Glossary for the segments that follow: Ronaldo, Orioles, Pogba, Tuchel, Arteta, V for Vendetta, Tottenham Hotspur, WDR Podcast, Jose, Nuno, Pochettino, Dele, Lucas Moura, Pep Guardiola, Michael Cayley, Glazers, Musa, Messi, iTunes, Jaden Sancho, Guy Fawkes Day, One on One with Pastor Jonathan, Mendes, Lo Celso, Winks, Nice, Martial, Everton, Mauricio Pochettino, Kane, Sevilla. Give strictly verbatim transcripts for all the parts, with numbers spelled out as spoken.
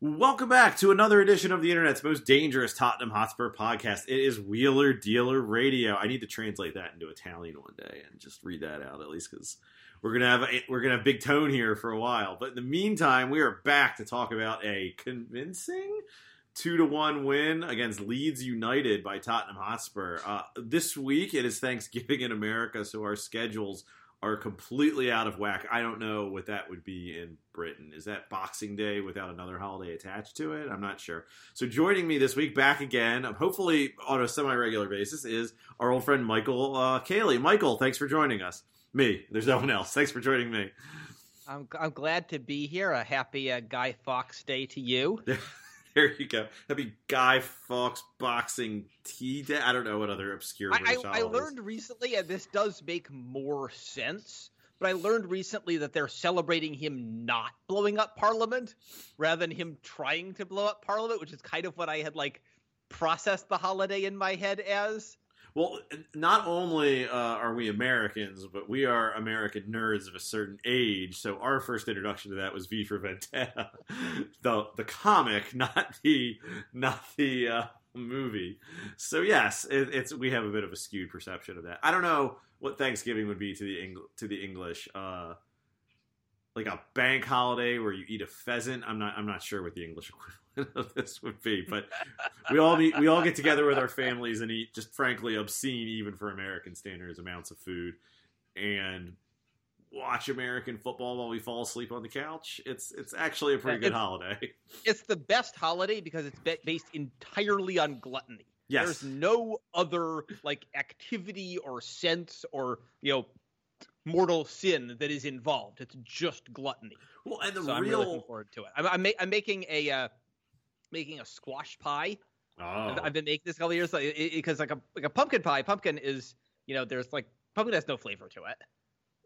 Welcome back to another edition of the internet's most dangerous Tottenham Hotspur podcast. It is Wheeler Dealer Radio. I need to translate that into Italian one day and just read that out at least, because we're gonna have a, we're gonna have big tone here for a while. But in the meantime, we are back to talk about a convincing two to one win against Leeds United by Tottenham Hotspur. Uh, this week it is Thanksgiving in America, so our schedules are completely out of whack. I don't know what that would be in Britain. Is that Boxing Day without another holiday attached to it? I'm not sure. So joining me this week, back again, hopefully on a semi-regular basis, is our old friend Michael uh, Cayley. Michael, thanks for joining us. Me. There's no one else. Thanks for joining me. I'm I'm glad to be here. A happy uh, Guy Fawkes Day to you. There you go. Happy Guy Fawkes Boxing Tea Day. I don't know what other obscure I, British I, I learned recently, and this does make more sense, but I learned recently that they're celebrating him not blowing up Parliament rather than him trying to blow up Parliament, which is kind of what I had, like, processed the holiday in my head as. Well, not only uh, are we Americans, but we are American nerds of a certain age. So our first introduction to that was V for Vendetta, the the comic, not the not the uh, movie. So yes, it, it's we have a bit of a skewed perception of that. I don't know what Thanksgiving would be to the Eng- to the English, uh, like a bank holiday where you eat a pheasant. I'm not I'm not sure what the English equivalent of this would be, but we all be, we all get together with our families and eat just frankly obscene, even for American standards, amounts of food and watch American football while we fall asleep on the couch. It's it's actually a pretty good it's, holiday. It's the best holiday because it's based entirely on gluttony. Yes. There's no other like activity or sense or, you know, mortal sin that is involved. It's just gluttony. Well, and the so real... I'm really looking forward to it. I'm I'm, I'm making a. Uh, making a squash pie. Oh. I've, I've been making this a couple of years because like, like, a, like a pumpkin pie, pumpkin is, you know, there's like, pumpkin has no flavor to it.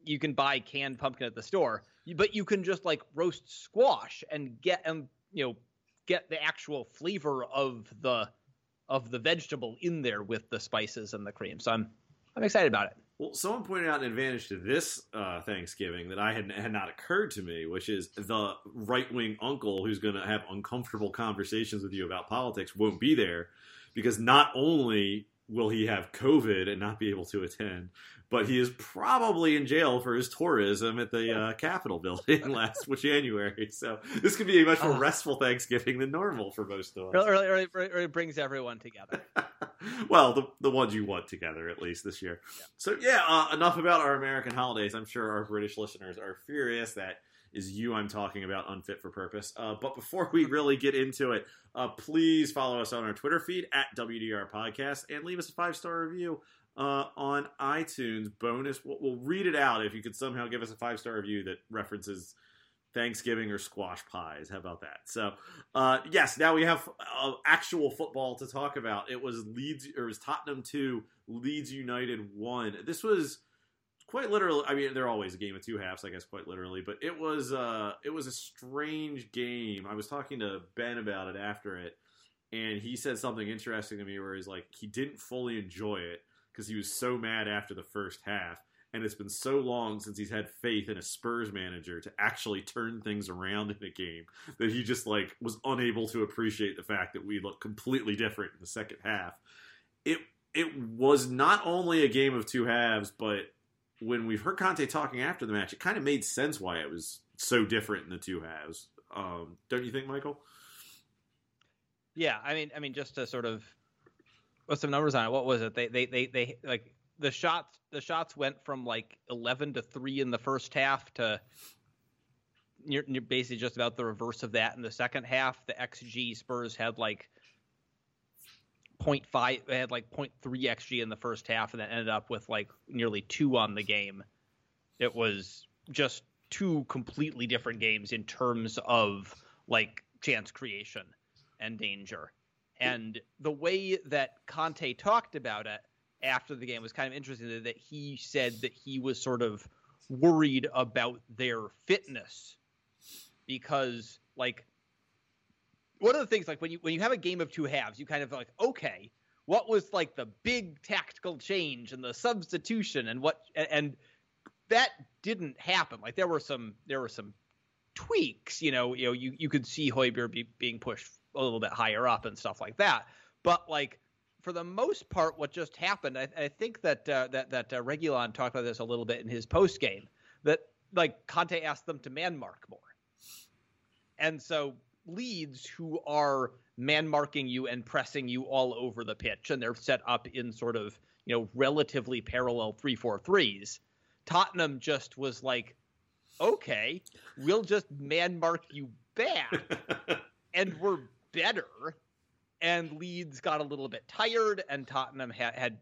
You can buy canned pumpkin at the store, but you can just like roast squash and get, and you know, get the actual flavor of the, of the vegetable in there with the spices and the cream. So I'm, I'm excited about it. Well, someone pointed out an advantage to this uh, Thanksgiving that I had, had not occurred to me, which is the right-wing uncle who's going to have uncomfortable conversations with you about politics won't be there, because not only will he have COVID and not be able to attend, but he is probably in jail for his tourism at the uh, Capitol building last January. So this could be a much more restful Thanksgiving than normal for most of us. Or, or, or, or it brings everyone together. Well, the the ones you want together, at least this year. Yeah. So, yeah, uh, enough about our American holidays. I'm sure our British listeners are furious that is you I'm talking about unfit for purpose. Uh, but before we really get into it, uh, please follow us on our Twitter feed, at W D R Podcast, and leave us a five-star review uh, on iTunes. Bonus, we'll, we'll read it out if you could somehow give us a five-star review that references Thanksgiving or squash pies. How about that? So, uh, yes, now we have uh, actual football to talk about. It was Leeds, or it was Tottenham two, Leeds United one. This was quite literally. I mean, they're always a game of two halves, I guess, quite literally. But it was, uh, it was a strange game. I was talking to Ben about it after it, and he said something interesting to me where he's like, he didn't fully enjoy it because he was so mad after the first half. And it's been so long since he's had faith in a Spurs manager to actually turn things around in a game that he just like was unable to appreciate the fact that we looked completely different in the second half. It it was not only a game of two halves, but when we've heard Conte talking after the match, it kind of made sense why it was so different in the two halves. Um, don't you think, Michael? Yeah, I mean, I mean, just to sort of put some numbers on it. What was it? They they they they like. The shots, the shots went from like eleven to three in the first half to you're, you're basically just about the reverse of that in the second half. The X G Spurs had like point five, they had like point three X G in the first half, and then ended up with like nearly two on the game. It was just two completely different games in terms of like chance creation and danger. And the way that Conte talked about it after the game was kind of interesting, that he said that he was sort of worried about their fitness because, like, one of the things, like, when you when you have a game of two halves, you kind of like, okay, what was like the big tactical change and the substitution and what, and, and that didn't happen. Like there were some there were some tweaks, you know, you know, you, you could see Højbjerg be, being pushed a little bit higher up and stuff like that. But like for the most part, what just happened, I, I think that uh, that that uh, Reguilon talked about this a little bit in his post game, that like Conte asked them to man mark more, and so Leeds, who are man marking you and pressing you all over the pitch, and they're set up in sort of, you know, relatively parallel three four threes. Tottenham just was like, okay, we'll just man mark you back and we're better. And Leeds got a little bit tired and Tottenham ha- had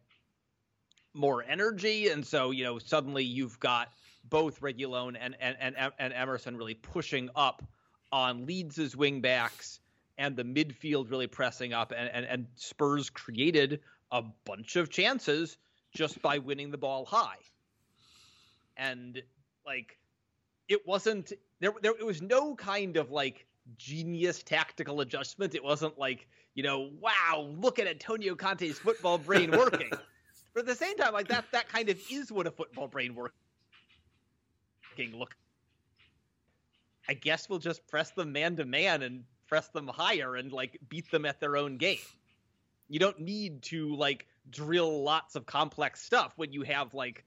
more energy. And so, you know, suddenly you've got both Reguilon and, and, and, and Emerson really pushing up on Leeds' wing backs and the midfield really pressing up, and, and, and Spurs created a bunch of chances just by winning the ball high. And like, it wasn't there, there, it was no kind of like genius tactical adjustment. It wasn't like, you know, wow, look at Antonio Conte's football brain working. But at the same time, like that, that kind of is what a football brain working look. I guess we'll just press them man to man and press them higher and like beat them at their own game. You don't need to like drill lots of complex stuff when you have like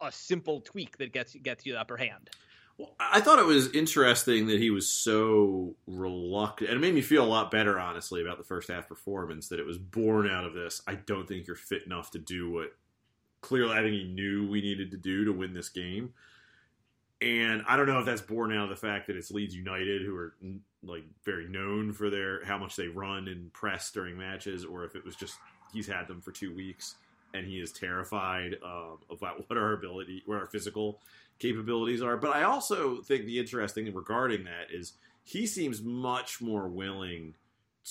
a simple tweak that gets gets you the upper hand. Well, I thought it was interesting that he was so reluctant, and it made me feel a lot better, honestly, about the first half performance, that it was born out of this, I don't think you're fit enough to do what clearly I think he knew we needed to do to win this game. And I don't know if that's born out of the fact that it's Leeds United, who are like very known for their how much they run and press during matches, or if it was just he's had them for two weeks and he is terrified uh, about what our ability, what our physical capabilities are. But I also think the interesting thing regarding that is he seems much more willing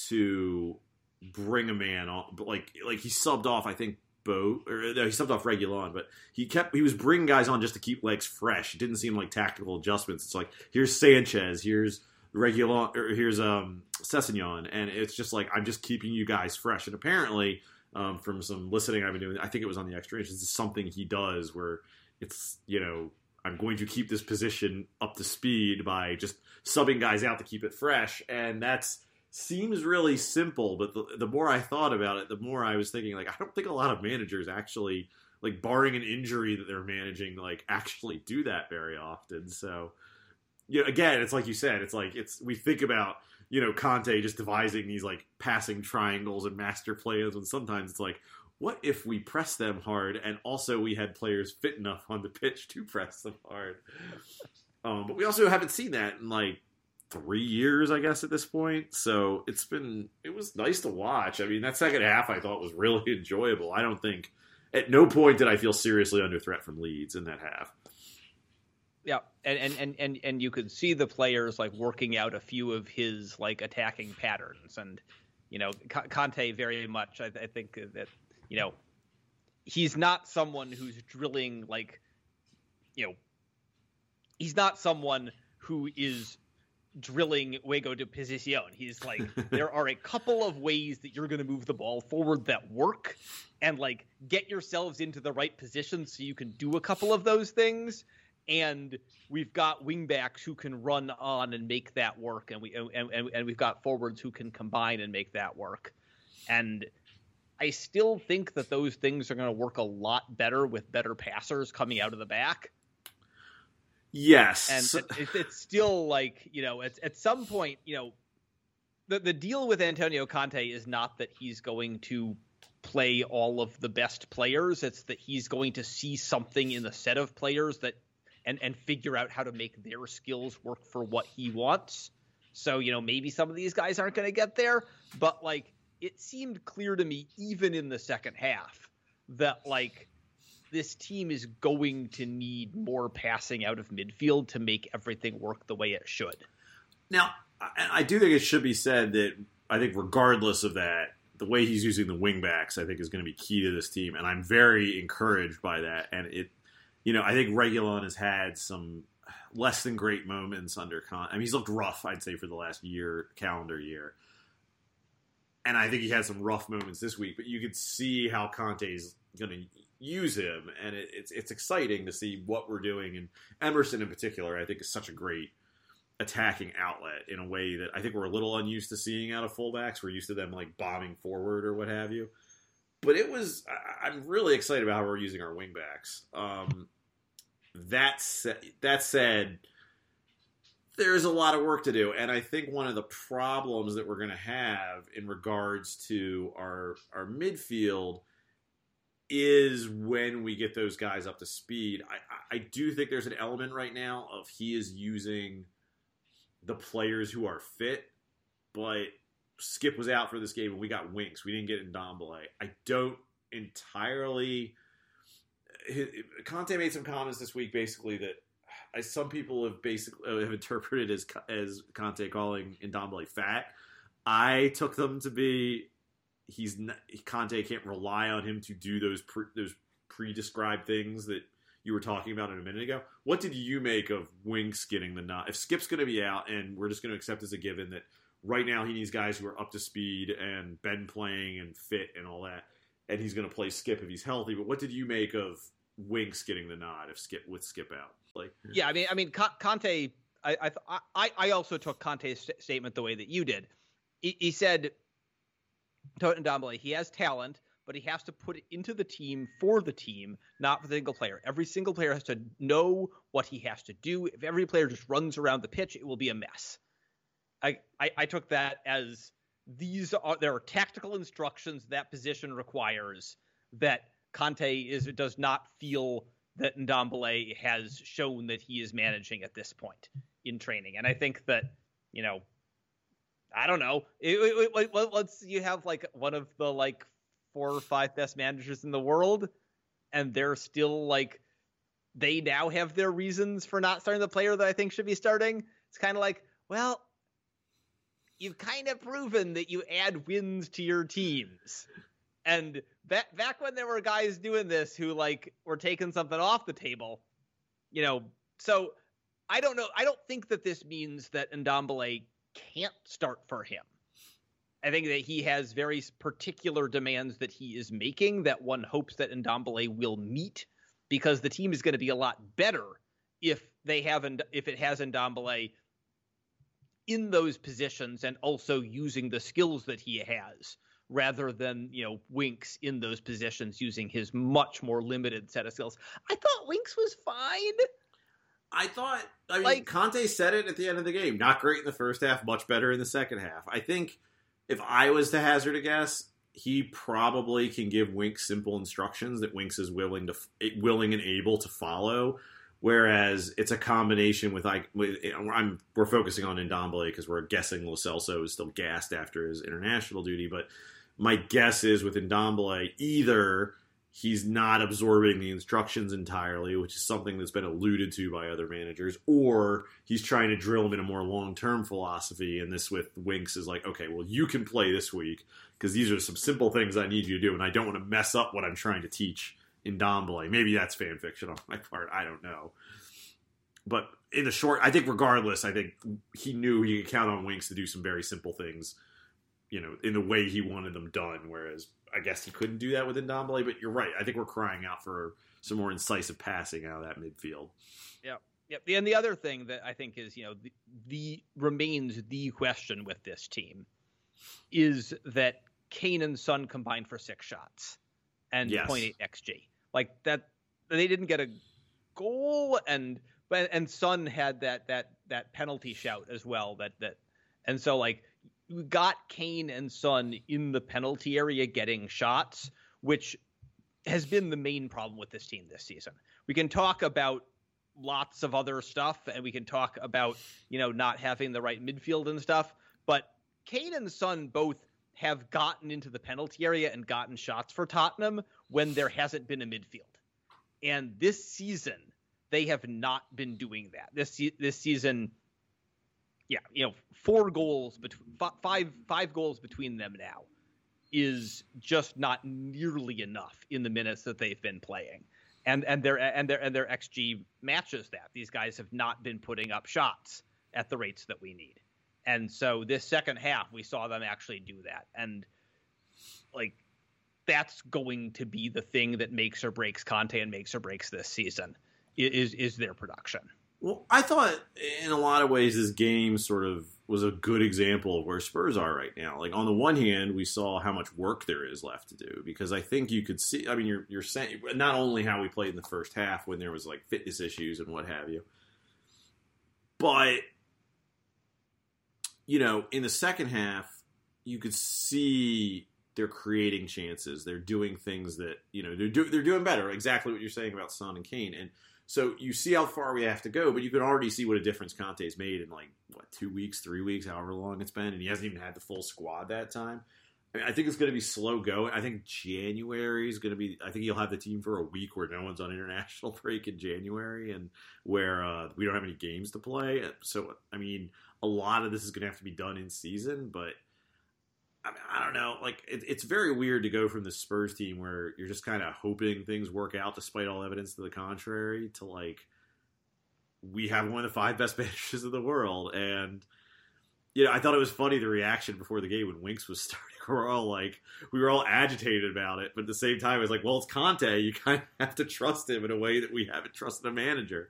to bring a man on, but like like he subbed off, I think. Boat or no, he subbed off Reguilon, but he kept he was bringing guys on just to keep legs fresh. It didn't seem like tactical adjustments. It's like, here's Sanchez, here's Reguilon, or here's um Sessegnon, and it's just like, I'm just keeping you guys fresh. And apparently, um, from some listening I've been doing, I think it was on the Extra Inch, this is something he does where it's, you know, I'm going to keep this position up to speed by just subbing guys out to keep it fresh, and that's. Seems really simple, but the, the more I thought about it, the more I was thinking, like, I don't think a lot of managers actually, like, barring an injury that they're managing, like, actually do that very often. So, you know, again, it's like you said, it's like, it's, we think about, you know, Conte just devising these, like, passing triangles and master plans, and sometimes it's like, what if we press them hard, and also we had players fit enough on the pitch to press them hard? um, but we also haven't seen that in, like, three years, I guess, at this point. So it's been, it was nice to watch. I mean, that second half I thought was really enjoyable. I don't think, at no point did I feel seriously under threat from Leeds in that half. Yeah. And, and, and, and, and you could see the players like working out a few of his like attacking patterns, and, you know, Conte very much, I, I think that, you know, he's not someone who's drilling, like, you know, he's not someone who is drilling juego de posición. He's like, there are a couple of ways that you're going to move the ball forward that work, and like get yourselves into the right position so you can do a couple of those things. And we've got wingbacks who can run on and make that work, and we and, and, and we've got forwards who can combine and make that work. And I still think that those things are going to work a lot better with better passers coming out of the back. Yes. And it, it, it's still like, you know, at, at some point, you know, the, the deal with Antonio Conte is not that he's going to play all of the best players. It's that he's going to see something in the set of players that and, and figure out how to make their skills work for what he wants. So, you know, maybe some of these guys aren't going to get there. But like, it seemed clear to me, even in the second half, that like this team is going to need more passing out of midfield to make everything work the way it should. Now, I do think it should be said that I think regardless of that, the way he's using the wingbacks, I think, is going to be key to this team. And I'm very encouraged by that. And it, you know, I think Reguilon has had some less than great moments under Conte. I mean, he's looked rough, I'd say, for the last year, calendar year. And I think he had some rough moments this week, but you could see how Conte's going to use him. And it, it's it's exciting to see what we're doing. And Emerson in particular, I think, is such a great attacking outlet in a way that I think we're a little unused to seeing out of fullbacks. We're used to them like bombing forward or what have you. But it was, I, I'm really excited about how we're using our wingbacks. Um, that, sa- that said, there's a lot of work to do, and I think one of the problems that we're going to have in regards to our our midfield is when we get those guys up to speed. I, I do think there's an element right now of he is using the players who are fit, but Skip was out for this game, and we got Winks. We didn't get Ndombele. I don't entirely... Conte made some comments this week basically that I, some people have basically have interpreted as as Conte calling Ndombele fat. I took them to be he's not, Conte can't rely on him to do those pre, those pre-described things that you were talking about in a minute ago. What did you make of Winks getting the nod? If Skip's going to be out, and we're just going to accept as a given that right now he needs guys who are up to speed and been playing and fit and all that, and he's going to play Skip if he's healthy. But what did you make of Winks getting the nod if Skip with Skip out? Like, yeah, I mean, I mean, Conte. I I I also took Conte's st- statement the way that you did. He, he said, Ndombele, he has talent, but he has to put it into the team for the team, not for the single player. Every single player has to know what he has to do. If every player just runs around the pitch, it will be a mess. I I, I took that as these are there are tactical instructions that position requires that Conte is does not feel that Ndombele has shown that he is managing at this point in training. And I think that, you know, I don't know. It, it, it, once you have like one of the like four or five best managers in the world, and they're still like, they now have their reasons for not starting the player that I think should be starting. It's kind of like, well, you've kind of proven that you add wins to your teams. And back, back when there were guys doing this who, like, were taking something off the table, you know, so I don't know. I don't think that this means that Ndombele can't start for him. I think that he has very particular demands that he is making that one hopes that Ndombele will meet, because the team is going to be a lot better if they have if it has Ndombele in those positions and also using the skills that he has, rather than, you know, Winks in those positions using his much more limited set of skills. I thought Winks was fine. I thought, I mean, like, Conte said it at the end of the game. Not great in the first half, much better in the second half. I think if I was to hazard a guess, he probably can give Winks simple instructions that Winks is willing to, willing and able to follow. Whereas it's a combination with, I, with I'm, we're focusing on Ndombele because we're guessing Lo Celso is still gassed after his international duty, but my guess is with Ndombele, either he's not absorbing the instructions entirely, which is something that's been alluded to by other managers, or he's trying to drill him in a more long-term philosophy. And this with Winks is like, okay, well, you can play this week because these are some simple things I need you to do, and I don't want to mess up what I'm trying to teach Ndombele. Maybe that's fan fiction on my part. I don't know. But in the short, I think regardless, I think he knew he could count on Winks to do some very simple things, you know, in the way he wanted them done, whereas I guess he couldn't do that with Ndombele, but you're right. I think we're crying out for some more incisive passing out of that midfield. Yeah. Yep. And the other thing that I think is, you know, the, the remains the question with this team is that Kane and Son combined for six shots and yes. zero point eight X G. Like that, they didn't get a goal, and and Son had that that that penalty shout as well. That that, and so like, you got Kane and Son in the penalty area getting shots, which has been the main problem with this team this season. We can talk about lots of other stuff, and we can talk about, you know, not having the right midfield and stuff, but Kane and Son both have gotten into the penalty area and gotten shots for Tottenham when there hasn't been a midfield. And this season, they have not been doing that. This this season, yeah, you know, four goals, between, five five goals between them now is just not nearly enough in the minutes that they've been playing, and and their and their and their X G matches that. These guys have not been putting up shots at the rates that we need, and so this second half we saw them actually do that, and like that's going to be the thing that makes or breaks Conte and makes or breaks this season is is their production. Well, I thought in a lot of ways this game sort of was a good example of where Spurs are right now. Like, on the one hand, we saw how much work there is left to do, because I think you could see, I mean, you're you're saying not only how we played in the first half when there was like fitness issues and what have you, but, you know, in the second half, you could see they're creating chances. They're doing things that, you know, they're, do, they're doing better. Exactly what you're saying about Son and Kane. And so you see how far we have to go, but you can already see what a difference Conte's made in, like, what, two weeks, three weeks, however long it's been, and he hasn't even had the full squad that time. I mean, I think it's going to be slow going. I think January is going to be – I think you'll have the team for a week where no one's on international break in January and where uh, we don't have any games to play. So, I mean, a lot of this is going to have to be done in season, but I mean, I don't know. Like, it, it's very weird to go from the Spurs team where you're just kind of hoping things work out despite all evidence to the contrary to, like, we have one of the five best managers of the world. And, you know, I thought it was funny, the reaction before the game when Winks was starting. We're all, like, we were all agitated about it. But at the same time, it was like, well, it's Conte. You kind of have to trust him in a way that we haven't trusted a manager.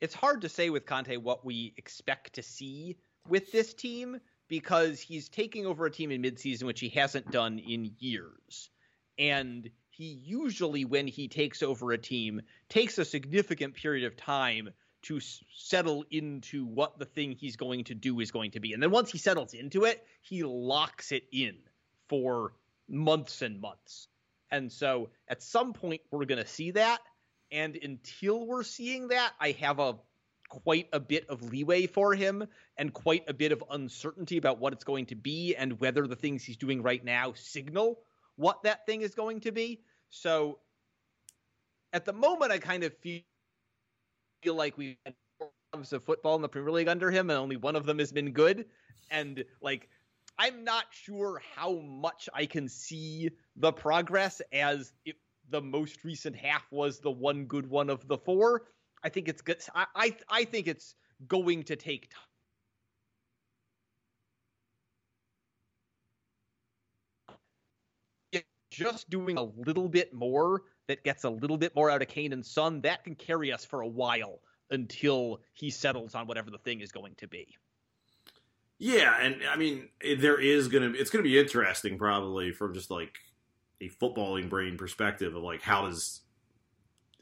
It's hard to say with Conte what we expect to see with this team, because he's taking over a team in midseason, which he hasn't done in years. And he usually, when he takes over a team, takes a significant period of time to s- settle into what the thing he's going to do is going to be. And then once he settles into it, he locks it in for months and months. And so at some point, we're going to see that. And until we're seeing that, I have a quite a bit of leeway for him and quite a bit of uncertainty about what it's going to be and whether the things he's doing right now signal what that thing is going to be. So at the moment, I kind of feel like we've had four clubs of football in the Premier League under him and only one of them has been good. And like, I'm not sure how much I can see the progress as if the most recent half was the one good one of the four. I think it's good. I, I I think it's going to take time. It's just doing a little bit more that gets a little bit more out of Kane and Son. That can carry us for a while until he settles on whatever the thing is going to be. Yeah, and I mean, there is gonna it's gonna be interesting probably from just like a footballing brain perspective of like how does.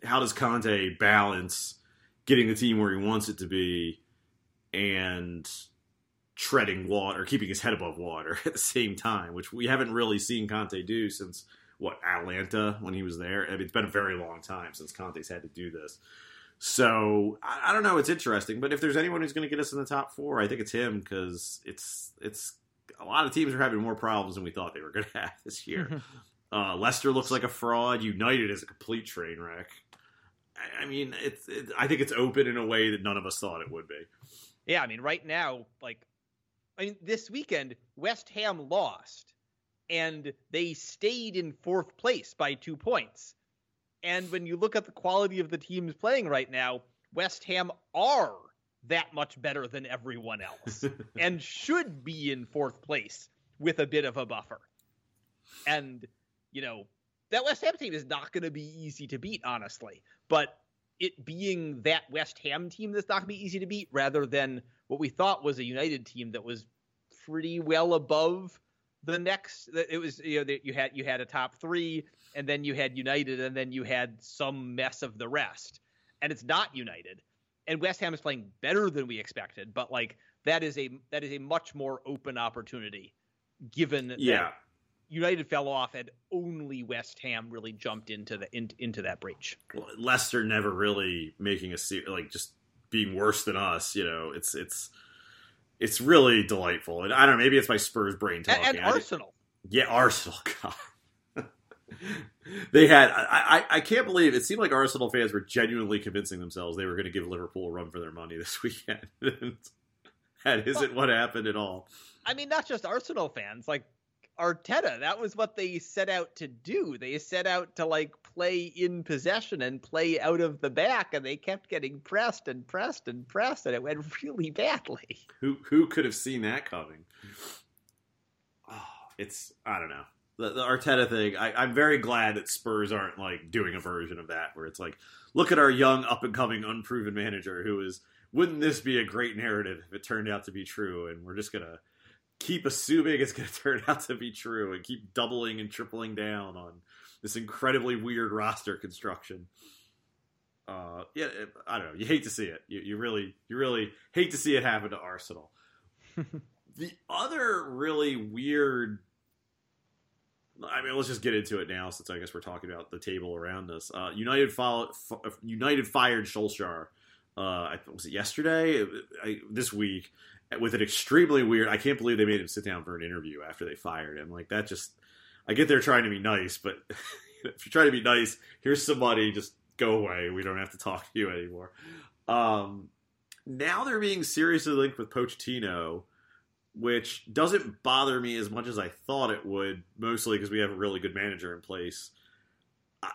How does Conte balance getting the team where he wants it to be and treading water, keeping his head above water at the same time, which we haven't really seen Conte do since, what, Atlanta when he was there? I mean, it's been a very long time since Conte's had to do this. So, I, I don't know. It's interesting. But if there's anyone who's going to get us in the top four, I think it's him because it's, it's a lot of teams are having more problems than we thought they were going to have this year. uh, Leicester looks like a fraud. United is a complete train wreck. I mean, it's. It, I think it's open in a way that none of us thought it would be. Yeah, I mean, right now, like, I mean, this weekend, West Ham lost, and they stayed in fourth place by two points. And when you look at the quality of the teams playing right now, West Ham are that much better than everyone else and should be in fourth place with a bit of a buffer. And, you know, that West Ham team is not going to be easy to beat, honestly. But it being that West Ham team that's not going to be easy to beat rather than what we thought was a United team that was pretty well above the next. It was, you know, that you had you had a top three and then you had United and then you had some mess of the rest. And it's not United. And West Ham is playing better than we expected. But like that is a that is a much more open opportunity given yeah. that United fell off, and only West Ham really jumped into the in, into that breach. Well, Leicester never really making a se- like just being worse than us. You know, it's it's it's really delightful. And I don't know, maybe it's my Spurs brain talking. And, and Arsenal, yeah, Arsenal. God, They had, I, I, I can't believe, it seemed like Arsenal fans were genuinely convincing themselves they were going to give Liverpool a run for their money this weekend. That isn't what happened at all. I mean, not just Arsenal fans, like Arteta, that was what they set out to do. They set out to like play in possession and play out of the back, and they kept getting pressed and pressed and pressed, and it went really badly. Who who could have seen that coming? Oh, it's, I don't know. The, the Arteta thing, I, I'm very glad that Spurs aren't like doing a version of that where it's like, look at our young, up-and-coming, unproven manager who is, wouldn't this be a great narrative if it turned out to be true, and we're just going to keep assuming it's going to turn out to be true and keep doubling and tripling down on this incredibly weird roster construction. Uh, yeah, I don't know. You hate to see it. You, you really, you really hate to see it happen to Arsenal. The other really weird, I mean, let's just get into it now, since I guess we're talking about the table around us. Uh, United followed, f- United fired Solskjaer. Uh, was it yesterday? It, I, this week, with an extremely weird, I can't believe they made him sit down for an interview after they fired him. Like, that just, I get they're trying to be nice, but if you're trying to be nice, here's somebody, just go away. We don't have to talk to you anymore. Um, now they're being seriously linked with Pochettino, which doesn't bother me as much as I thought it would, mostly because we have a really good manager in place. I,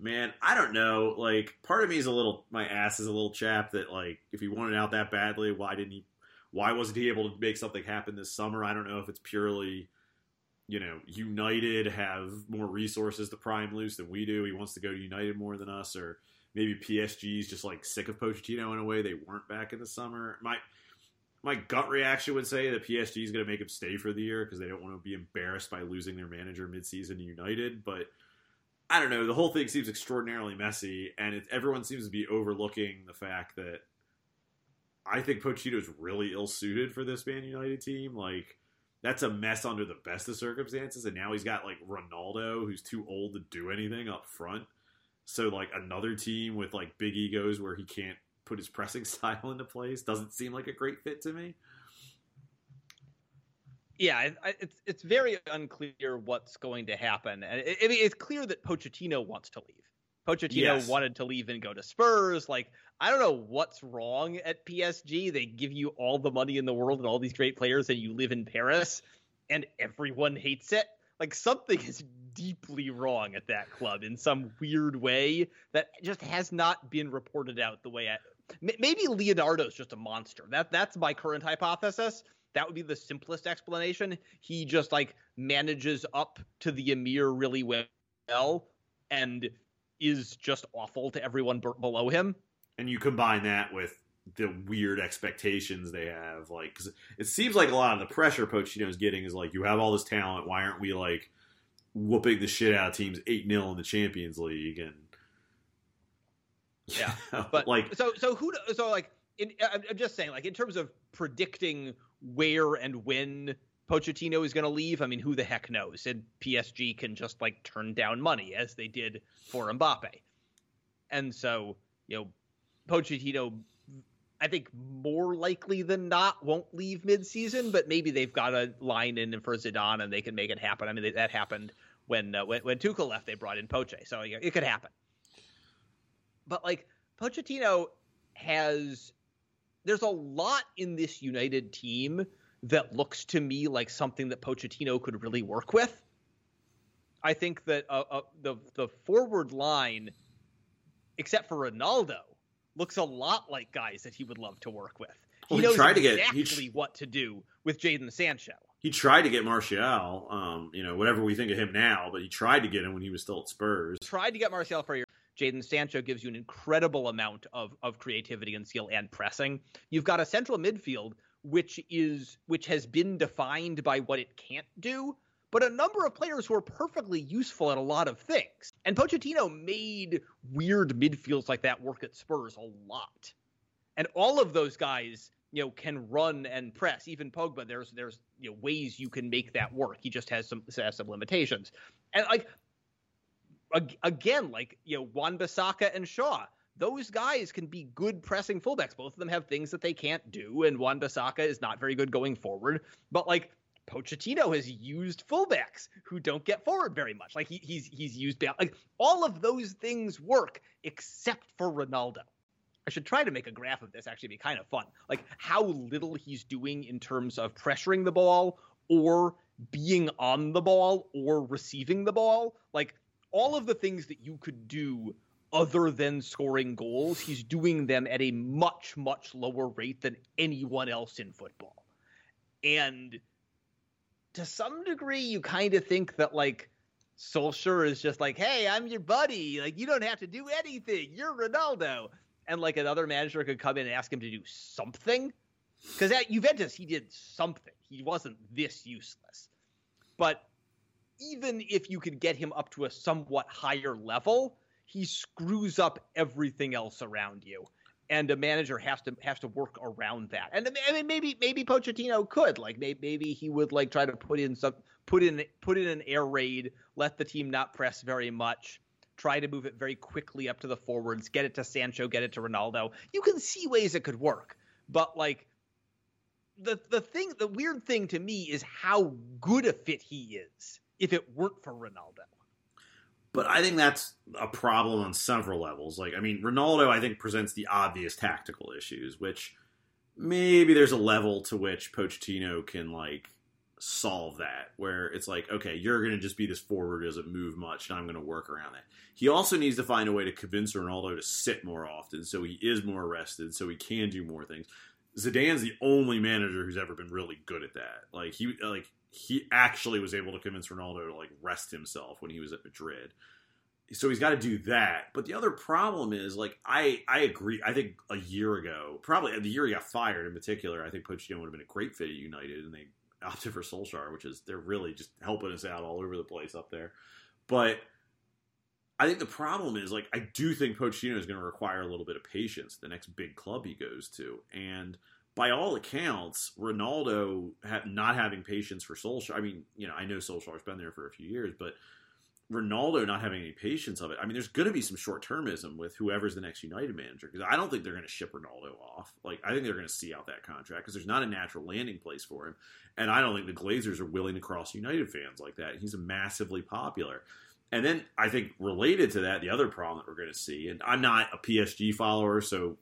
man, I don't know. Like, part of me is a little, my ass is a little chapped that, like, if he wanted out that badly, why didn't he, why wasn't he able to make something happen this summer? I don't know if it's purely, you know, United have more resources to pry him loose than we do. He wants to go to United more than us, or maybe P S G's just, like, sick of Pochettino in a way they weren't back in the summer. My... My gut reaction would say that P S G is going to make him stay for the year because they don't want to be embarrassed by losing their manager midseason to United. But I don't know. The whole thing seems extraordinarily messy, and it, everyone seems to be overlooking the fact that I think Pochettino is really ill-suited for this Man United team. Like, that's a mess under the best of circumstances, and now he's got, like, Ronaldo, who's too old to do anything up front. So, like, another team with, like, big egos where he can't put his pressing style into place doesn't seem like a great fit to me. Yeah, I, it's it's very unclear what's going to happen, and it, it, it's clear that Pochettino wants to leave. Pochettino yes. wanted to leave and go to Spurs. Like, I don't know what's wrong at P S G. They give you all the money in the world and all these great players, and you live in Paris, and everyone hates it. Like, something is deeply wrong at that club in some weird way that just has not been reported out the way I. Maybe Leonardo's just a monster. That that's my current hypothesis. That would be the simplest explanation. He just, like, manages up to the Emir really well and is just awful to everyone b- below him. And you combine that with the weird expectations they have. Like, 'cause it seems like a lot of the pressure Pochettino is getting is, like, you have all this talent. Why aren't we, like, whooping the shit out of teams eight nil in the Champions League? And yeah, know, but like, so, so who, so like, in, I'm just saying, like, in terms of predicting where and when Pochettino is going to leave, I mean, who the heck knows? And P S G can just, like, turn down money as they did for Mbappe. And so, you know, Pochettino, I think more likely than not, won't leave midseason, but maybe they've got a line in for Zidane and they can make it happen. I mean, they, that happened when, uh, when when Tuchel left, they brought in Poche, so you know, it could happen. But, like, Pochettino has – there's a lot in this United team that looks to me like something that Pochettino could really work with. I think that uh, uh, the the forward line, except for Ronaldo, looks a lot like guys that he would love to work with. He, well, he knows tried exactly to get, he tr- what to do with Jaden Sancho. He tried to get Martial, um, you know, whatever we think of him now, but he tried to get him when he was still at Spurs. Tried to get Martial for a year. Jaden Sancho gives you an incredible amount of, of creativity and skill and pressing. You've got a central midfield, which is which has been defined by what it can't do, but a number of players who are perfectly useful at a lot of things. And Pochettino made weird midfields like that work at Spurs a lot. And all of those guys, you know, can run and press. Even Pogba, there's there's you know, ways you can make that work. He just has some has some limitations. And, like, again, like, you know, Wan-Bissaka and Shaw, those guys can be good pressing fullbacks. Both of them have things that they can't do, and Wan-Bissaka is not very good going forward. But, like, Pochettino has used fullbacks who don't get forward very much. Like he, he's he's used back. Like all of those things work except for Ronaldo. I should try to make a graph of this. Actually, it'd be kind of fun. Like how little he's doing in terms of pressuring the ball or being on the ball or receiving the ball. Like all of the things that you could do other than scoring goals, he's doing them at a much, much lower rate than anyone else in football. And to some degree, you kind of think that, like, Solskjaer is just like, hey, I'm your buddy. Like, you don't have to do anything. You're Ronaldo. And, like, another manager could come in and ask him to do something. Because at Juventus, he did something. He wasn't this useless. But even if you could get him up to a somewhat higher level, he screws up everything else around you, and a manager has to has to work around that. And I mean, maybe maybe Pochettino could, like, maybe, maybe he would like try to put in some put in put in an air raid, let the team not press very much, try to move it very quickly up to the forwards, get it to Sancho, get it to Ronaldo. You can see ways it could work, but like the the thing, the weird thing to me is how good a fit he is if it weren't for Ronaldo. But I think that's a problem on several levels. Like, I mean, Ronaldo, I think, presents the obvious tactical issues, which maybe there's a level to which Pochettino can, like, solve that, where it's like, okay, you're going to just be this forward who doesn't move much, and I'm going to work around that. He also needs to find a way to convince Ronaldo to sit more often, so he is more rested, so he can do more things. Zidane's the only manager who's ever been really good at that. Like, he, like... He actually was able to convince Ronaldo to, like, rest himself when he was at Madrid. So he's got to do that. But the other problem is, like, I, I agree. I think a year ago, probably the year he got fired in particular, I think Pochettino would have been a great fit at United, and they opted for Solskjaer, which is they're really just helping us out all over the place up there. But I think the problem is, like, I do think Pochettino is going to require a little bit of patience the next big club he goes to. And by all accounts, Ronaldo ha- not having patience for Solskjaer. I mean, you know, I know Solskjaer's been there for a few years, but Ronaldo not having any patience of it. I mean, there's going to be some short-termism with whoever's the next United manager, because I don't think they're going to ship Ronaldo off. Like, I think they're going to see out that contract because there's not a natural landing place for him. And I don't think the Glazers are willing to cross United fans like that. He's massively popular. And then I think related to that, the other problem that we're going to see, and I'm not a P S G follower, so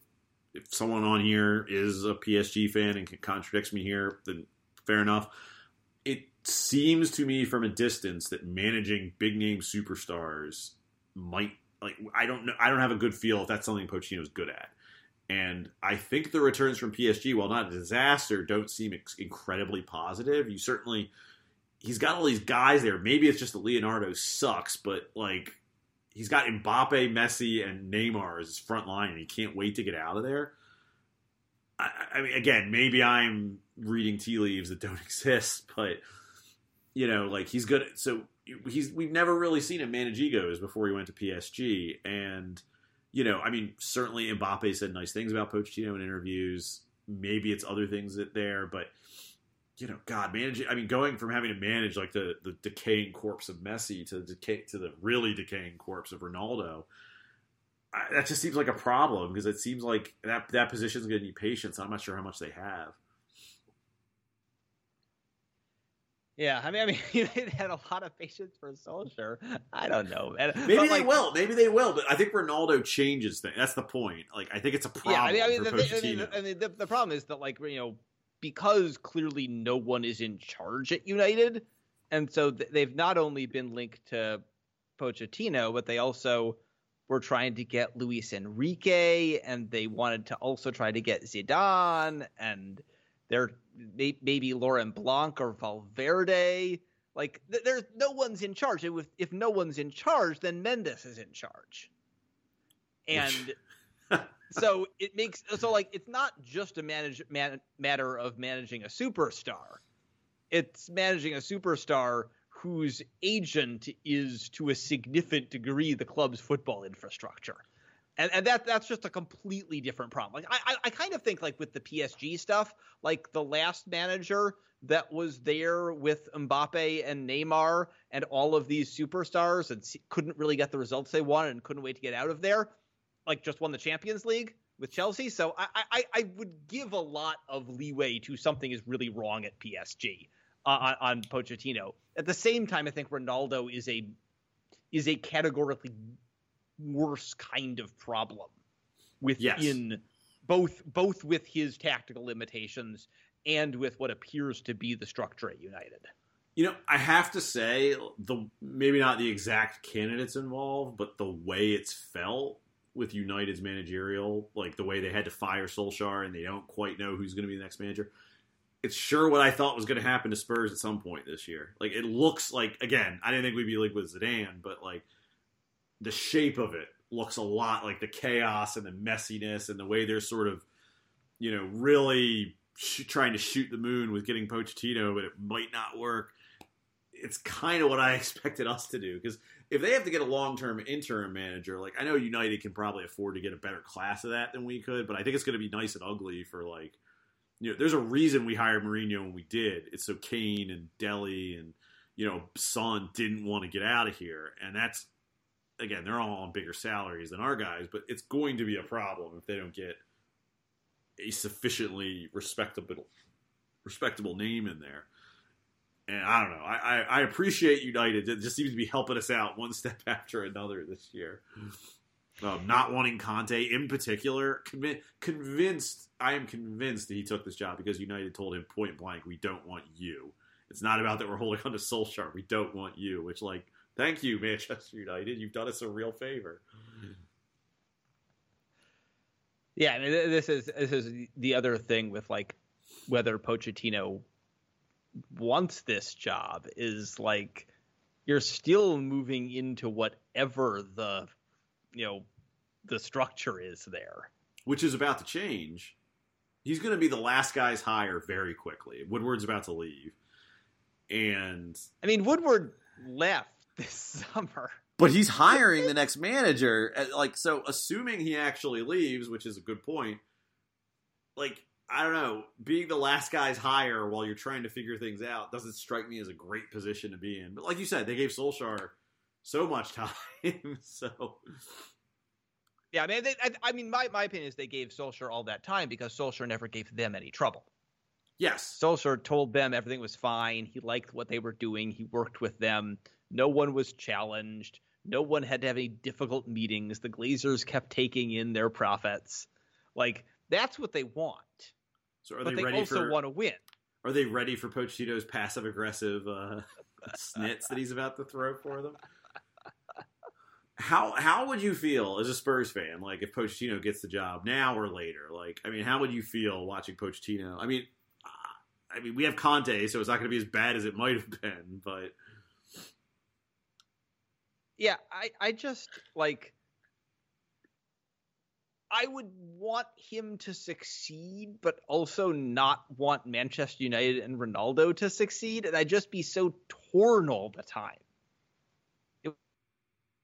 if someone on here is a P S G fan and contradicts me here, then fair enough. It seems to me from a distance that managing big name superstars might, like, I don't know. I don't have a good feel if that's something Pochettino is good at. And I think the returns from P S G, while not a disaster, don't seem incredibly positive. You certainly, he's got all these guys there. Maybe it's just that Leonardo sucks, but like, he's got Mbappe, Messi, and Neymar as his front line, and he can't wait to get out of there. I, I mean, again, maybe I'm reading tea leaves that don't exist, but, you know, like, he's good. So he's we've never really seen him manage egos before he went to P S G. And, you know, I mean, certainly Mbappe said nice things about Pochettino in interviews. Maybe it's other things that there, but, you know, God, managing, I mean, going from having to manage, like, the, the decaying corpse of Messi to the, decay, to the really decaying corpse of Ronaldo, I, that just seems like a problem, because it seems like that, that position is going to need patience. I'm not sure how much they have. Yeah, I mean, I mean, they had a lot of patience for Solskjaer. I don't know. And, maybe they like, will. Maybe they will. But I think Ronaldo changes things. That's the point. Like, I think it's a problem. Yeah, I mean, I mean, the, the, I mean, I mean the, the problem is that, like, you know, because clearly no one is in charge at United. And so th- they've not only been linked to Pochettino, but they also were trying to get Luis Enrique, and they wanted to also try to get Zidane, and they're may- maybe Laurent Blanc or Valverde. Like th- there's no one's in charge. And if, if no one's in charge, then Mendes is in charge. And so it makes so like it's not just a manage, man, matter of managing a superstar. It's managing a superstar whose agent is to a significant degree the club's football infrastructure, and and that that's just a completely different problem. Like I, I, I kind of think like with the P S G stuff, like the last manager that was there with Mbappe and Neymar and all of these superstars and couldn't really get the results they wanted and couldn't wait to get out of there, like just won the Champions League with Chelsea. So I, I, I would give a lot of leeway to something is really wrong at P S G. on, on Pochettino. At the same time, I think Ronaldo is a is a categorically worse kind of problem within yes. both both with his tactical limitations and with what appears to be the structure at United. You know, I have to say, the maybe not the exact candidates involved, but the way it's felt with United's managerial, like the way they had to fire Solskjaer and they don't quite know who's going to be the next manager. It's sure what I thought was going to happen to Spurs at some point this year. Like, it looks like, again, I didn't think we'd be like with Zidane, but like the shape of it looks a lot like the chaos and the messiness and the way they're sort of, you know, really sh- trying to shoot the moon with getting Pochettino, but it might not work. It's kind of what I expected us to do, because if they have to get a long-term interim manager, like I know United can probably afford to get a better class of that than we could, but I think it's going to be nice and ugly for like, you know, there's a reason we hired Mourinho when we did. It's so Kane and Dele and, you know, Son didn't want to get out of here. And that's, again, they're all on bigger salaries than our guys, but it's going to be a problem if they don't get a sufficiently respectable, respectable name in there. And I don't know. I, I, I appreciate United. It just seems to be helping us out one step after another this year. Um, not wanting Conte in particular. Conv- convinced, I am convinced that he took this job because United told him point blank, we don't want you. It's not about that we're holding on to Solskjaer. We don't want you. Which, like, thank you, Manchester United. You've done us a real favor. Yeah, I mean, this is this is the other thing with, like, whether Pochettino wants this job is like you're still moving into whatever the you know the structure is there, which is about to change. He's going to be the last guy's hire very quickly. Woodward's about to leave, and I mean Woodward left this summer, but he's hiring the next manager. Like, so assuming he actually leaves, which is a good point, like, I don't know, being the last guy's hire while you're trying to figure things out doesn't strike me as a great position to be in. But like you said, they gave Solskjaer so much time. so Yeah, I mean, they, I, I mean my, my opinion is they gave Solskjaer all that time because Solskjaer never gave them any trouble. Yes. Solskjaer told them everything was fine. He liked what they were doing. He worked with them. No one was challenged. No one had to have any difficult meetings. The Glazers kept taking in their profits. Like, that's what they want. So are but they, they ready also for, want to win. Are they ready for Pochettino's passive-aggressive uh, snits that he's about to throw for them? How how would you feel as a Spurs fan, like, if Pochettino gets the job now or later? Like, I mean, how would you feel watching Pochettino? I mean, I mean, we have Conte, so it's not going to be as bad as it might have been, but yeah, I, I just, like, I would want him to succeed, but also not want Manchester United and Ronaldo to succeed. And I'd just be so torn all the time. It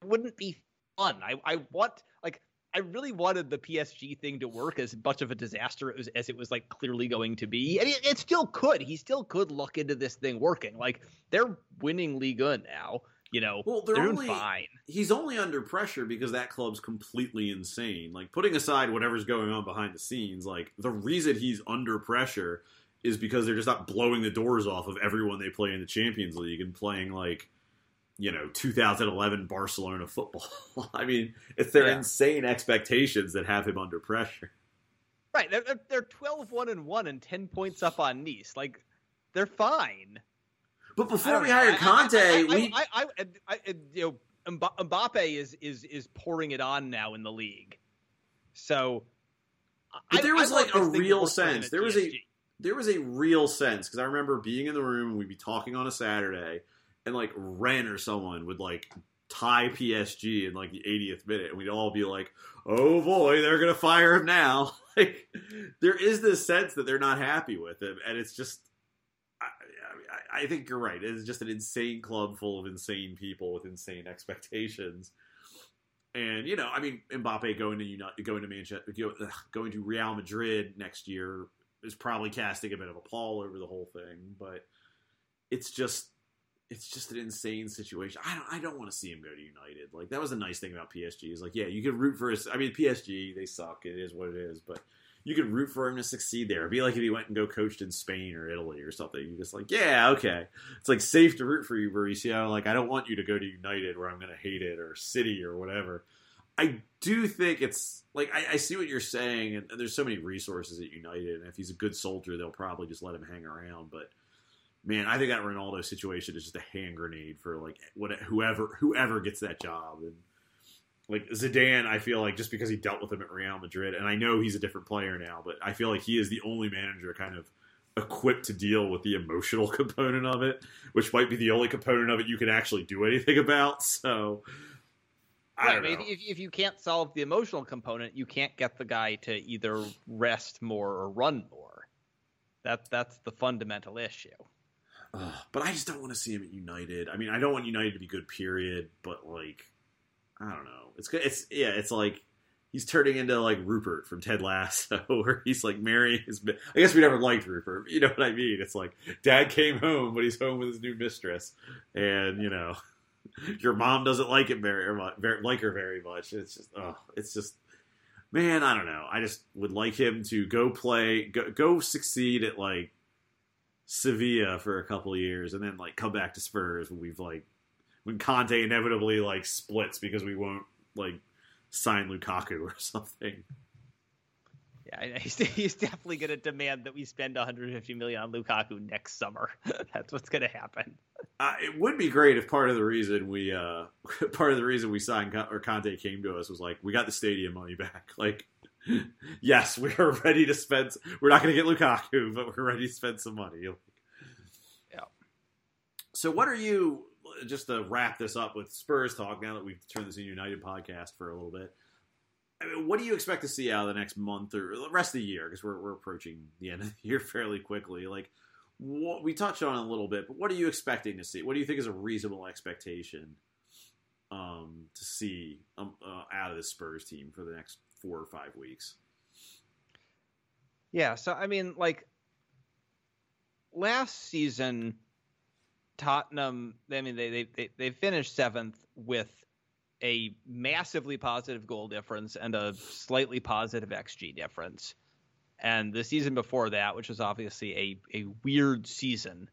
wouldn't be fun. I, I want, like, I really wanted the P S G thing to work as much of a disaster as, as it was, like, clearly going to be. And it, it still could. He still could look into this thing working. Like, they're winning Ligue one now. You know, well, they're, they're only, fine. He's only under pressure because that club's completely insane. Like, putting aside whatever's going on behind the scenes, like, the reason he's under pressure is because they're just not blowing the doors off of everyone they play in the Champions League and playing, like, you know, two thousand eleven Barcelona football. I mean, it's their yeah. insane expectations that have him under pressure. Right. They're, they're twelve one and one and ten points up on Nice. Like, they're fine. But before we hired Conte, we you know Mbappe is is is pouring it on now in the league. So but I, there was I like a real sense. There was a there was a real sense because I remember being in the room and we'd be talking on a Saturday, and like Ren or someone would like tie P S G in like the eightieth minute, and we'd all be like, "Oh boy, they're gonna fire him now." Like there is this sense that they're not happy with him, and it's just. I think you're right. It's just an insane club full of insane people with insane expectations. And, you know, I mean, Mbappe going to United, going to Manchester, going to Real Madrid next year is probably casting a bit of a pall over the whole thing. But it's just, it's just an insane situation. I don't, I don't want to see him go to United. Like, that was the nice thing about P S G is like, yeah, you can root for us. I mean, P S G, they suck. It is what it is. But you could root for him to succeed there. It'd be like if he went and go coached in Spain or Italy or something. You're just like, yeah, okay. It's like safe to root for you, Mauricio. Like, I don't want you to go to United where I'm going to hate it, or City or whatever. I do think it's like, I, I see what you're saying, and, and there's so many resources at United, and if he's a good soldier, they'll probably just let him hang around. But man, I think that Ronaldo situation is just a hand grenade for like what whoever whoever gets that job. And like Zidane, I feel like just because he dealt with him at Real Madrid, and I know he's a different player now, but I feel like he is the only manager kind of equipped to deal with the emotional component of it, which might be the only component of it you can actually do anything about. So I don't right, know. If, if you can't solve the emotional component, you can't get the guy to either rest more or run more. That that's the fundamental issue. Uh, but I just don't want to see him at United. I mean, I don't want United to be good, period. But like, I don't know. It's it's yeah. It's like he's turning into like Rupert from Ted Lasso, where he's like marrying his. I guess we never liked Rupert. You know what I mean? It's like Dad came home, but he's home with his new mistress, and you know, your mom doesn't like it very much. Like her very much. It's just oh, it's just man. I don't know. I just would like him to go play, go, go succeed at like Sevilla for a couple of years, and then like come back to Spurs when we've like when Conte inevitably like splits because we won't like sign Lukaku or something. Yeah, he's, he's definitely going to demand that we spend one hundred fifty million dollars on Lukaku next summer. That's what's going to happen. Uh, it would be great if part of the reason we uh, part of the reason we signed or Conte came to us was like we got the stadium money back, like. Yes, we are ready to spend. We're not going to get Lukaku, but we're ready to spend some money. Yeah. So, what are you? Just to wrap this up with Spurs talk, now that we've turned this into United podcast for a little bit, I mean, what do you expect to see out of the next month or the rest of the year? Because we're we're approaching the end of the year fairly quickly. Like what, we touched on it a little bit, but what are you expecting to see? What do you think is a reasonable expectation um, to see um, uh, out of the Spurs team for the next four or five weeks? Yeah. So, I mean, like last season, Tottenham, I mean, they, they, they, they finished seventh with a massively positive goal difference and a slightly positive X G difference. And the season before that, which was obviously a, a weird season,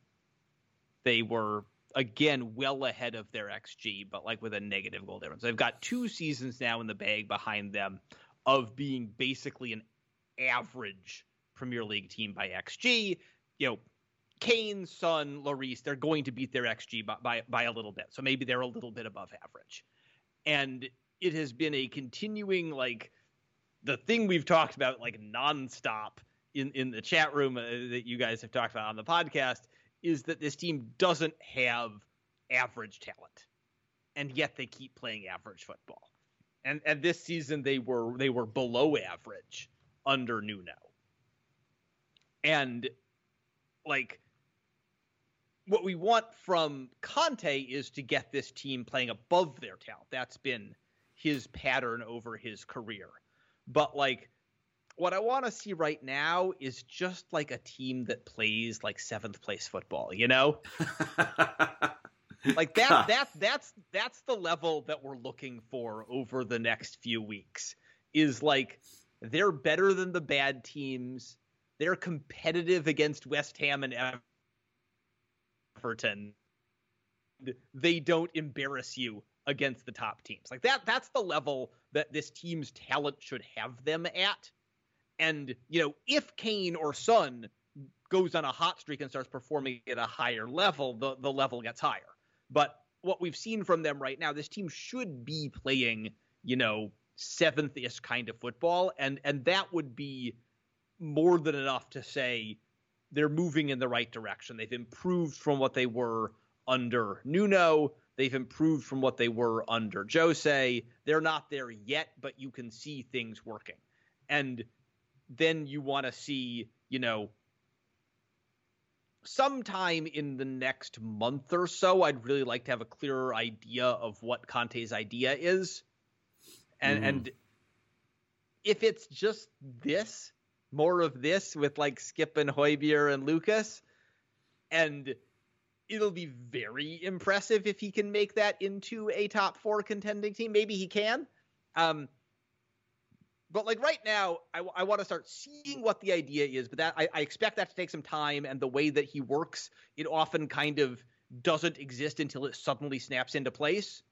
they were again, well ahead of their X G, but like with a negative goal difference. They've got two seasons now in the bag behind them of being basically an average Premier League team by X G. You know, Kane, Son, Lloris, they're going to beat their X G by, by, by a little bit. So maybe they're a little bit above average. And it has been a continuing, like, the thing we've talked about, like, nonstop in, in the chat room uh, that you guys have talked about on the podcast is that this team doesn't have average talent. And yet they keep playing average football. And and this season they were they were below average under Nuno. And like what we want from Conte is to get this team playing above their talent. That's been his pattern over his career. But like what I want to see right now is just like a team that plays like seventh place football, you know, like that, that's, that's, that's the level that we're looking for over the next few weeks is like, they're better than the bad teams. They're competitive against West Ham and Everton. They don't embarrass you against the top teams. Like that, that's the level that this team's talent should have them at. And, you know, if Kane or Son goes on a hot streak and starts performing at a higher level, the, the level gets higher. But what we've seen from them right now, this team should be playing, you know, seventh-ish kind of football. And, and that would be more than enough to say they're moving in the right direction. They've improved from what they were under Nuno. They've improved from what they were under Jose. They're not there yet, but you can see things working. And then you want to see, you know, sometime in the next month or so, I'd really like to have a clearer idea of what Conte's idea is. And, mm. and if it's just this, more of this with like Skip and Højbjerg and Lucas, and it'll be very impressive if he can make that into a top four contending team. Maybe he can. Um, But like right now, I, I want to start seeing what the idea is. But that I, I expect that to take some time. And the way that he works, it often kind of doesn't exist until it suddenly snaps into place.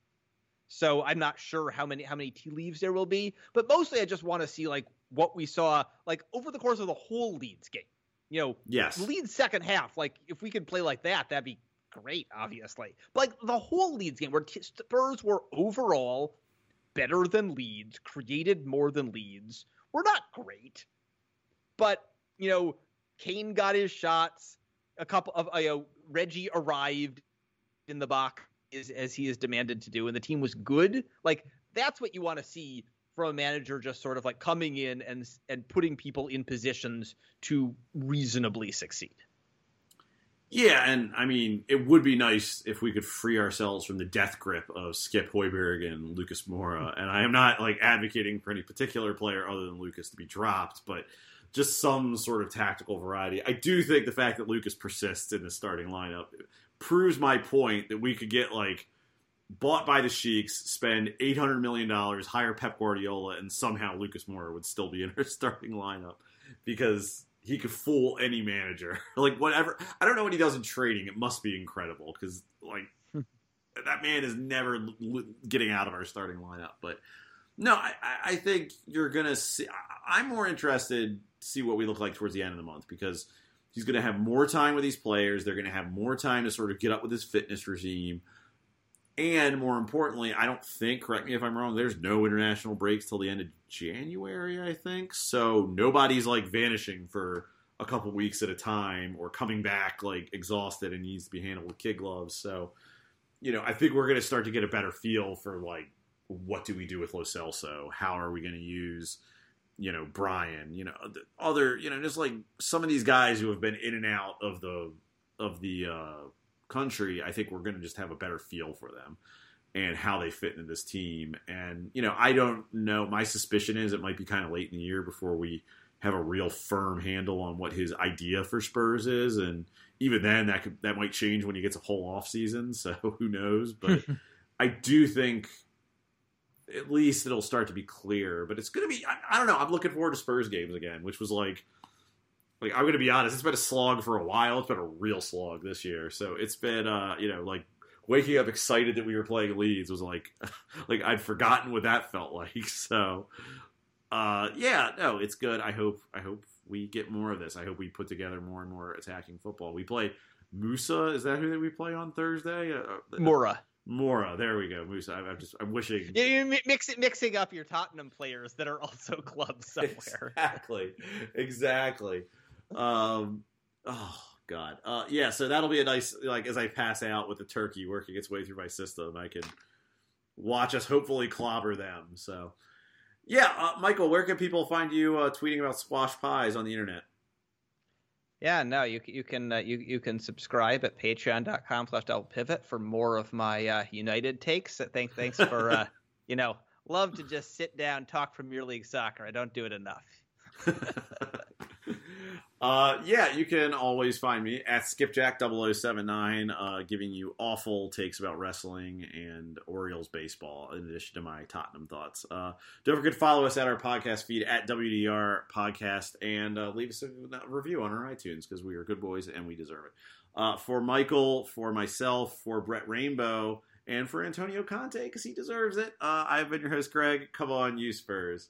So I'm not sure how many how many tea leaves there will be. But mostly I just want to see like what we saw like over the course of the whole Leeds game. You know, yes. Leeds second half. Like if we could play like that, that'd be great, obviously. But like the whole Leeds game where t- Spurs were overall better than Leeds, created more than Leeds. We're not great. But, you know, Kane got his shots. A couple of, you know, Reggie arrived in the box as, as he is demanded to do, and the team was good. Like, that's what you want to see from a manager, just sort of like coming in and and putting people in positions to reasonably succeed. Yeah, and I mean, it would be nice if we could free ourselves from the death grip of Skip Højbjerg and Lucas Moura. And I am not like advocating for any particular player other than Lucas to be dropped, but just some sort of tactical variety. I do think the fact that Lucas persists in the starting lineup proves my point that we could get like bought by the Sheiks, spend eight hundred million dollars, hire Pep Guardiola, and somehow Lucas Moura would still be in our starting lineup because he could fool any manager. Like, whatever. I don't know what he does in trading. It must be incredible because, like, that man is never l- l- getting out of our starting lineup. But, no, I, I think you're going to see – I'm more interested to see what we look like towards the end of the month because he's going to have more time with these players. They're going to have more time to sort of get up with his fitness regime. And more importantly, I don't think, correct me if I'm wrong, there's no international breaks till the end of January, I think. So nobody's like vanishing for a couple weeks at a time or coming back like exhausted and needs to be handled with kid gloves. So, you know, I think we're going to start to get a better feel for like, what do we do with Lo Celso? How are we going to use, you know, Brian, you know, the other, you know, just like some of these guys who have been in and out of the, of the, uh, country, I think we're going to just have a better feel for them and how they fit into this team. And, you know, I don't know. My suspicion is it might be kind of late in the year before we have a real firm handle on what his idea for Spurs is. And even then that could, that might change when he gets a whole off season. So who knows, but I do think at least it'll start to be clear, but it's going to be, I, I don't know. I'm looking forward to Spurs games again, which was like, Like, I'm going to be honest, it's been a slog for a while. It's been a real slog this year. So it's been, uh, you know, like waking up excited that we were playing Leeds was like, like I'd forgotten what that felt like. So, uh, yeah, no, it's good. I hope, I hope we get more of this. I hope we put together more and more attacking football. We play Musa. Is that who we play on Thursday? Uh, Moura. Moura, there we go, Musa. I'm, I'm just, I'm wishing you're mix, mixing up your Tottenham players that are also clubs somewhere. Exactly, exactly. Um, oh God. Uh, yeah. So that'll be a nice, like, as I pass out with the turkey working its way through my system, I can watch us hopefully clobber them. So yeah. Uh, Michael, where can people find you, uh, tweeting about squash pies on the internet? Yeah, no, you, you can, uh, you, you can subscribe at patreon.com slash double pivot for more of my, uh, United takes. Thanks. Thanks for, uh, you know, love to just sit down, talk Premier League soccer. I don't do it enough. Uh, yeah, you can always find me at skipjack zero zero seven nine, uh, giving you awful takes about wrestling and Orioles baseball, in addition to my Tottenham thoughts. Uh, don't forget to follow us at our podcast feed at W D R Podcast and uh, leave us a review on our iTunes because we are good boys and we deserve it. Uh, for Michael, for myself, for Brett Rainbow, and for Antonio Conte because he deserves it, uh, I've been your host, Greg. Come on, you Spurs.